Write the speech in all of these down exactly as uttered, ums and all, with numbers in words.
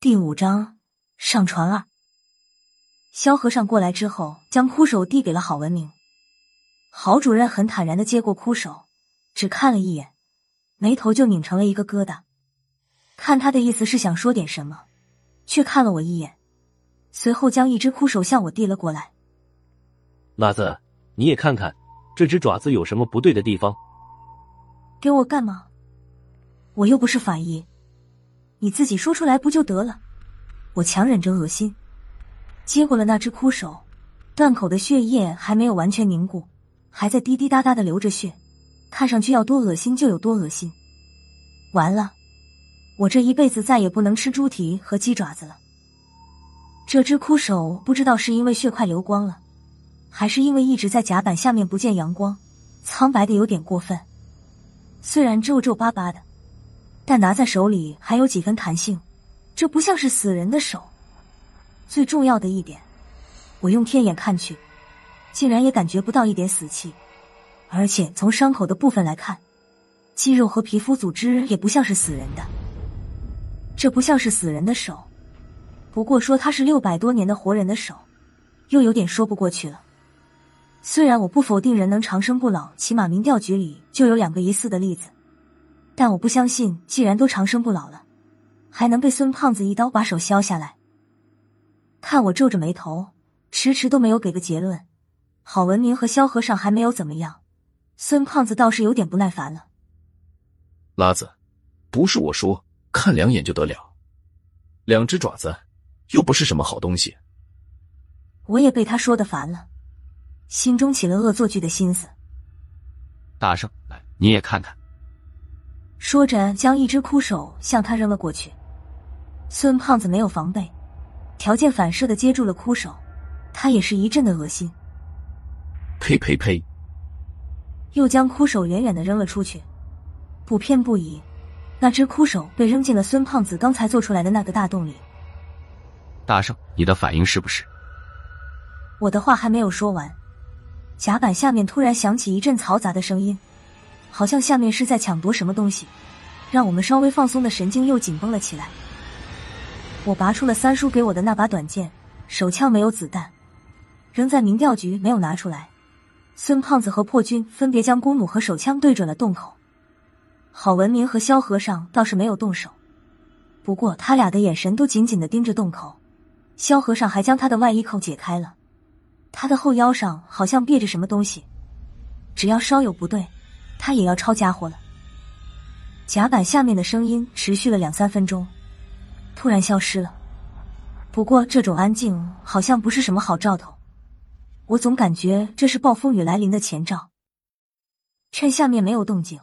第五章上船了。萧和尚过来之后，将枯手递给了郝文明。郝主任很坦然地接过枯手，只看了一眼，眉头就拧成了一个疙瘩。看他的意思是想说点什么，却看了我一眼，随后将一只枯手向我递了过来。辣子，你也看看这只爪子有什么不对的地方。给我干嘛？我又不是法医，你自己说出来不就得了。我强忍着恶心接过了那只枯手，断口的血液还没有完全凝固，还在滴滴答答地流着血，看上去要多恶心就有多恶心。完了，我这一辈子再也不能吃猪蹄和鸡爪子了。这只枯手不知道是因为血快流光了，还是因为一直在甲板下面不见阳光，苍白的有点过分，虽然皱皱巴巴的，但拿在手里还有几分弹性，这不像是死人的手。最重要的一点，我用天眼看去，竟然也感觉不到一点死气，而且从伤口的部分来看，肌肉和皮肤组织也不像是死人的。这不像是死人的手，不过说它是六百多年的活人的手，又有点说不过去了。虽然我不否定人能长生不老，起码民调局里就有两个疑似的例子，但我不相信既然都长生不老了，还能被孙胖子一刀把手削下来。看我皱着眉头，迟迟都没有给个结论。郝文明和萧和尚还没有怎么样，孙胖子倒是有点不耐烦了。辣子，不是我说，看两眼就得了，两只爪子又不是什么好东西。我也被他说得烦了，心中起了恶作剧的心思。大圣，来，你也看看。说着将一只枯手向他扔了过去。孙胖子没有防备，条件反射地接住了枯手，他也是一阵的恶心。呸呸呸！又将枯手远远地扔了出去。不偏不倚，那只枯手被扔进了孙胖子刚才做出来的那个大洞里。大圣，你的反应是不是？我的话还没有说完，甲板下面突然响起一阵嘈杂的声音，好像下面是在抢夺什么东西，让我们稍微放松的神经又紧绷了起来。我拔出了三叔给我的那把短剑，手枪没有子弹，扔在民调局没有拿出来。孙胖子和破军分别将弓弩和手枪对准了洞口，郝文明和萧和尚倒是没有动手，不过他俩的眼神都紧紧地盯着洞口。萧和尚还将他的外衣扣解开了，他的后腰上好像别着什么东西，只要稍有不对，他也要抄家伙了。甲板下面的声音持续了两三分钟，突然消失了。不过这种安静好像不是什么好兆头，我总感觉这是暴风雨来临的前兆。趁下面没有动静，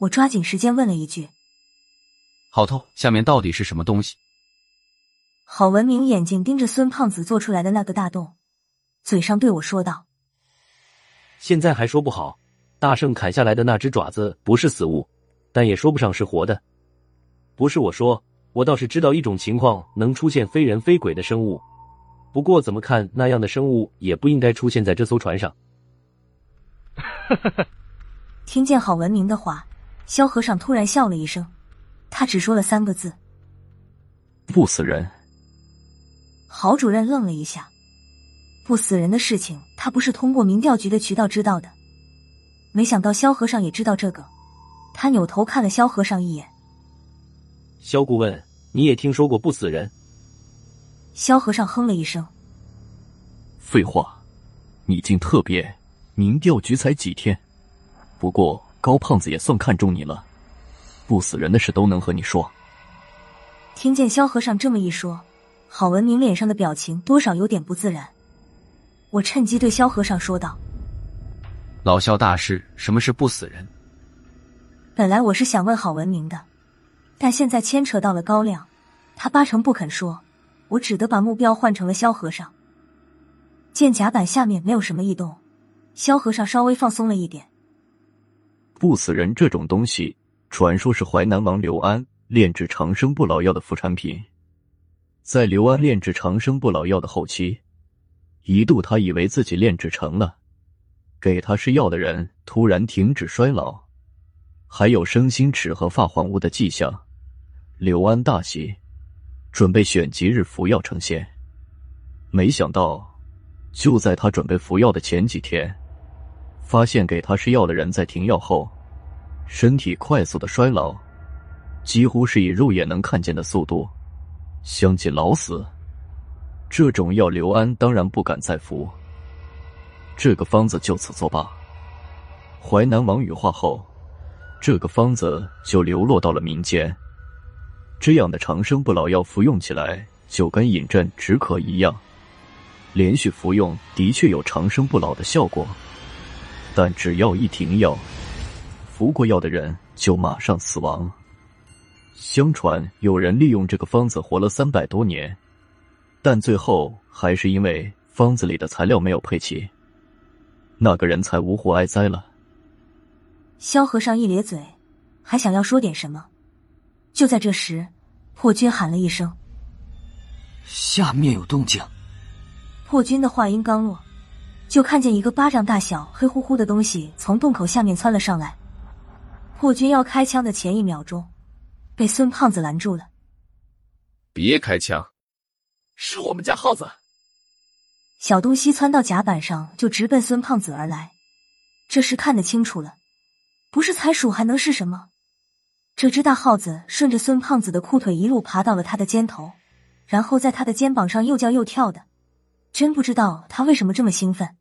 我抓紧时间问了一句：好透，下面到底是什么东西？郝文明眼睛盯着孙胖子做出来的那个大洞，嘴上对我说道：现在还说不好，大圣砍下来的那只爪子不是死物，但也说不上是活的。不是我说，我倒是知道一种情况能出现非人非鬼的生物，不过怎么看那样的生物也不应该出现在这艘船上。听见郝文明的话，萧和尚突然笑了一声，他只说了三个字：不死人。郝主任愣了一下，不死人的事情他不是通过民调局的渠道知道的，没想到萧和尚也知道这个。他扭头看了萧和尚一眼：萧顾问，你也听说过不死人？萧和尚哼了一声：废话，你进特别民调局才几天，不过高胖子也算看中你了，不死人的事都能和你说。听见萧和尚这么一说，郝文明脸上的表情多少有点不自然。我趁机对萧和尚说道：老萧大师，什么是不死人？本来我是想问郝文明的，但现在牵扯到了高亮，他八成不肯说，我只得把目标换成了萧和尚。见甲板下面没有什么异动，萧和尚稍微放松了一点。不死人这种东西，传说是淮南王刘安炼制长生不老药的副产品。在刘安炼制长生不老药的后期，一度他以为自己炼制成了，给他吃药的人突然停止衰老，还有身心齿和发黄物的迹象。刘安大喜，准备选吉日服药成仙。没想到，就在他准备服药的前几天，发现给他施药的人在停药后，身体快速的衰老，几乎是以肉眼能看见的速度，相继老死。这种药刘安当然不敢再服，这个方子就此作罢。淮南王羽化后，这个方子就流落到了民间。这样的长生不老药服用起来就跟饮鸩止渴一样，连续服用的确有长生不老的效果，但只要一停药，服过药的人就马上死亡。相传有人利用这个方子活了三百多年，但最后还是因为方子里的材料没有配齐，那个人才无辜哀哉了。萧和尚一咧嘴，还想要说点什么，就在这时，破军喊了一声：“下面有动静。”破军的话音刚落，就看见一个巴掌大小、黑乎乎的东西从洞口下面窜了上来。破军要开枪的前一秒钟，被孙胖子拦住了：“别开枪，是我们家耗子。”小东西窜到甲板上，就直奔孙胖子而来。这时看得清楚了，不是财鼠还能是什么？这只大耗子顺着孙胖子的裤腿一路爬到了他的肩头，然后在他的肩膀上又叫又跳的，真不知道他为什么这么兴奋。